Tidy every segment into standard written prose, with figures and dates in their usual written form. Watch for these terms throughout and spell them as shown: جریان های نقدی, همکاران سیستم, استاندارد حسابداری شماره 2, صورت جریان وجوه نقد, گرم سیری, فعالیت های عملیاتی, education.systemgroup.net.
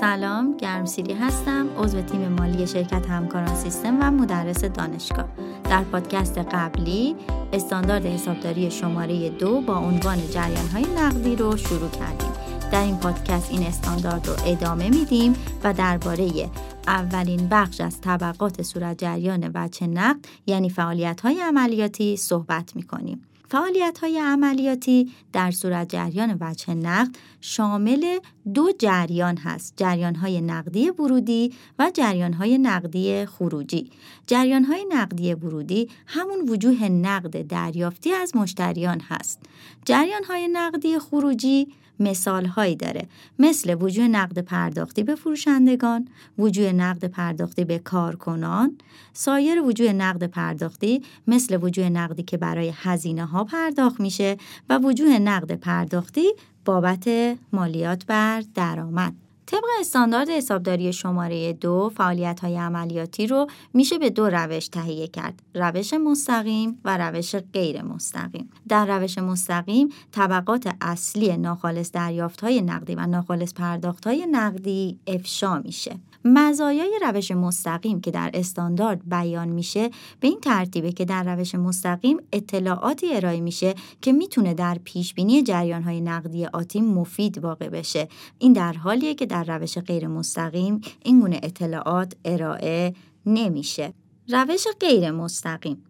سلام، گرم سیری هستم، عضو تیم مالی شرکت همکاران سیستم و مدرس دانشگاه. در پادکست قبلی استاندارد حسابداری شماره 2 با عنوان جریان های نقدی رو شروع کردیم. در این پادکست این استاندارد رو ادامه میدیم و درباره اولین بخش از طبقات صورت جریان وجوه نقد یعنی فعالیت های عملیاتی صحبت میکنیم. فعالیت های عملیاتی در صورت جریان وجه نقد شامل دو جریان هست، جریان های نقدی ورودی و جریان های نقدی خروجی. جریان های نقدی ورودی همون وجوه نقد دریافتی از مشتریان هست. جریان های نقدی خروجی مثال هایی داره، مثل وجوه نقد پرداختی به فروشندگان، وجوه نقد پرداختی به کارکنان، سایر وجوه نقد پرداختی مثل وجوه نقدی که برای هزینه ها پرداخت میشه و وجوه نقد پرداختی بابت مالیات بر درآمد. طبق استاندارد حسابداری شماره 2 فعالیت‌های عملیاتی رو میشه به دو روش تهیه کرد، روش مستقیم و روش غیر مستقیم. در روش مستقیم طبقات اصلی ناخالص دریافت‌های نقدی و ناخالص پرداخت‌های نقدی افشا میشه. مزایای روش مستقیم که در استاندارد بیان میشه به این ترتیبه که در روش مستقیم اطلاعاتی ارائه میشه که میتونه در پیشبینی جریان‌های نقدی آتی مفید واقع بشه. این در حالیه که در روش غیر مستقیم این گونه اطلاعات ارائه نمیشه. روش غیر مستقیم.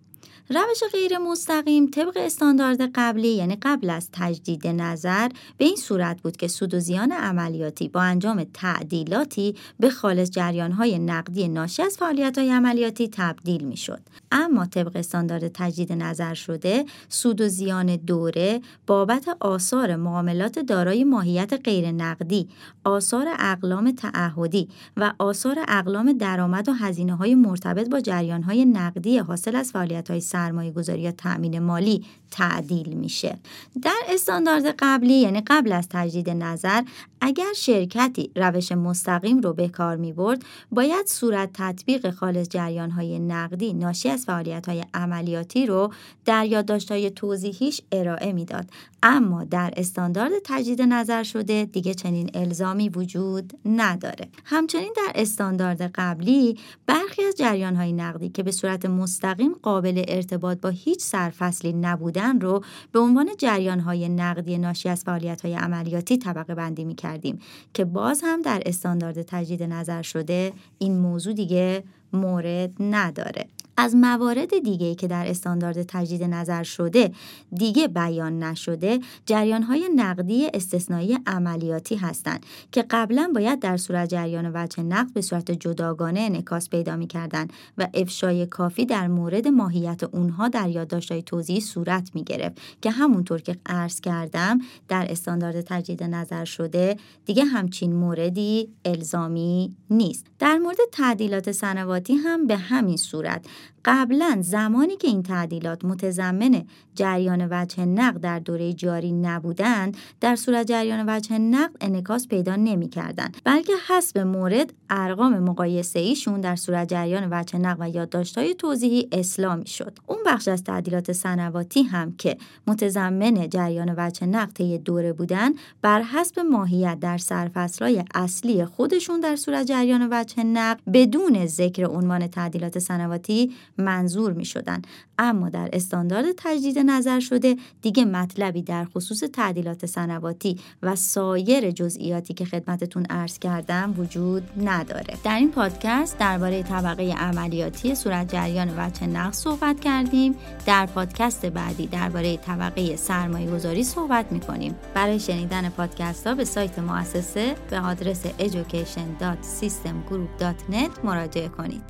روش غیر مستقیم طبق استاندارد قبلی، یعنی قبل از تجدید نظر، به این صورت بود که سود و زیان عملیاتی با انجام تعدیلاتی به خالص جریان‌های نقدی ناشی از فعالیت‌های عملیاتی تبدیل می‌شد. اما طبق استاندارد تجدید نظر شده، سود و زیان دوره بابت آثار معاملات دارای ماهیت غیر نقدی، آثار اقلام تعهدی و آثار اقلام درآمد و هزینه‌های مرتبط با جریان‌های نقدی حاصل از فعالیت‌های سرمایه‌گذاری یا تأمین مالی تعدیل میشه. در استاندارد قبلی، یعنی قبل از تجدید نظر، اگر شرکتی روش مستقیم رو به کار می‌برد، باید صورت تطبیق خالص جریان‌های نقدی ناشی از فعالیت‌های عملیاتی رو در یادداشت‌های توضیحیش ارائه میداد. اما در استاندارد تجدید نظر شده دیگه چنین الزامی وجود نداره. همچنین در استاندارد قبلی برخی از جریان‌های نقدی که به صورت مستقیم قابل ارتباط با هیچ سرفصلی نبودن رو به عنوان جریان‌های نقدی ناشی از فعالیت‌های عملیاتی طبقه بندی می‌کردیم که باز هم در استاندارد تجدید نظر شده این موضوع دیگه مورد نداره. از موارد دیگه‌ای که در استاندارد تجدید نظر شده دیگه بیان نشده، جریان‌های نقدی استثنایی عملیاتی هستند که قبلا باید در صورت جریان وجه نقد به صورت جداگانه انعکاس پیدا می‌کردند و افشای کافی در مورد ماهیت اونها در یادداشت‌های توضیحی صورت می‌گرفت که همونطور که عرض کردم در استاندارد تجدید نظر شده دیگه همچین موردی الزامی نیست. در مورد تعدیلات سنواتی هم به همین صورت، قبلا زمانی که این تعدیلات متضمن جریان وجه نقد در دوره جاری نبودند، در صورت جریان وجه نقد انعکاس پیدا نمی‌کردند، بلکه حسب مورد ارقام مقایسه ایشون در صورت جریان وجه نقد و یادداشت‌های توضیحی اصلاح می‌شد. اون بخش از تعدیلات سنواتی هم که متضمن جریان وجه نقد طی دوره بودند، بر حسب ماهیت در سرفصل‌های اصلی خودشون در صورت جریان وجه نقد بدون ذکر عنوان تعدیلات سنواتی منظور می شدن. اما در استاندارد تجدید نظر شده دیگه مطلبی در خصوص تعدیلات سنواتی و سایر جزئیاتی که خدمتتون عرض کردم وجود نداره. در این پادکست درباره طبقه عملیاتی صورت جریان وجه نقد صحبت کردیم. در پادکست بعدی درباره طبقه سرمایه‌گذاری صحبت می کنیم. برای شنیدن پادکست ها به سایت مؤسسه به آدرس education.systemgroup.net مراجعه کنید.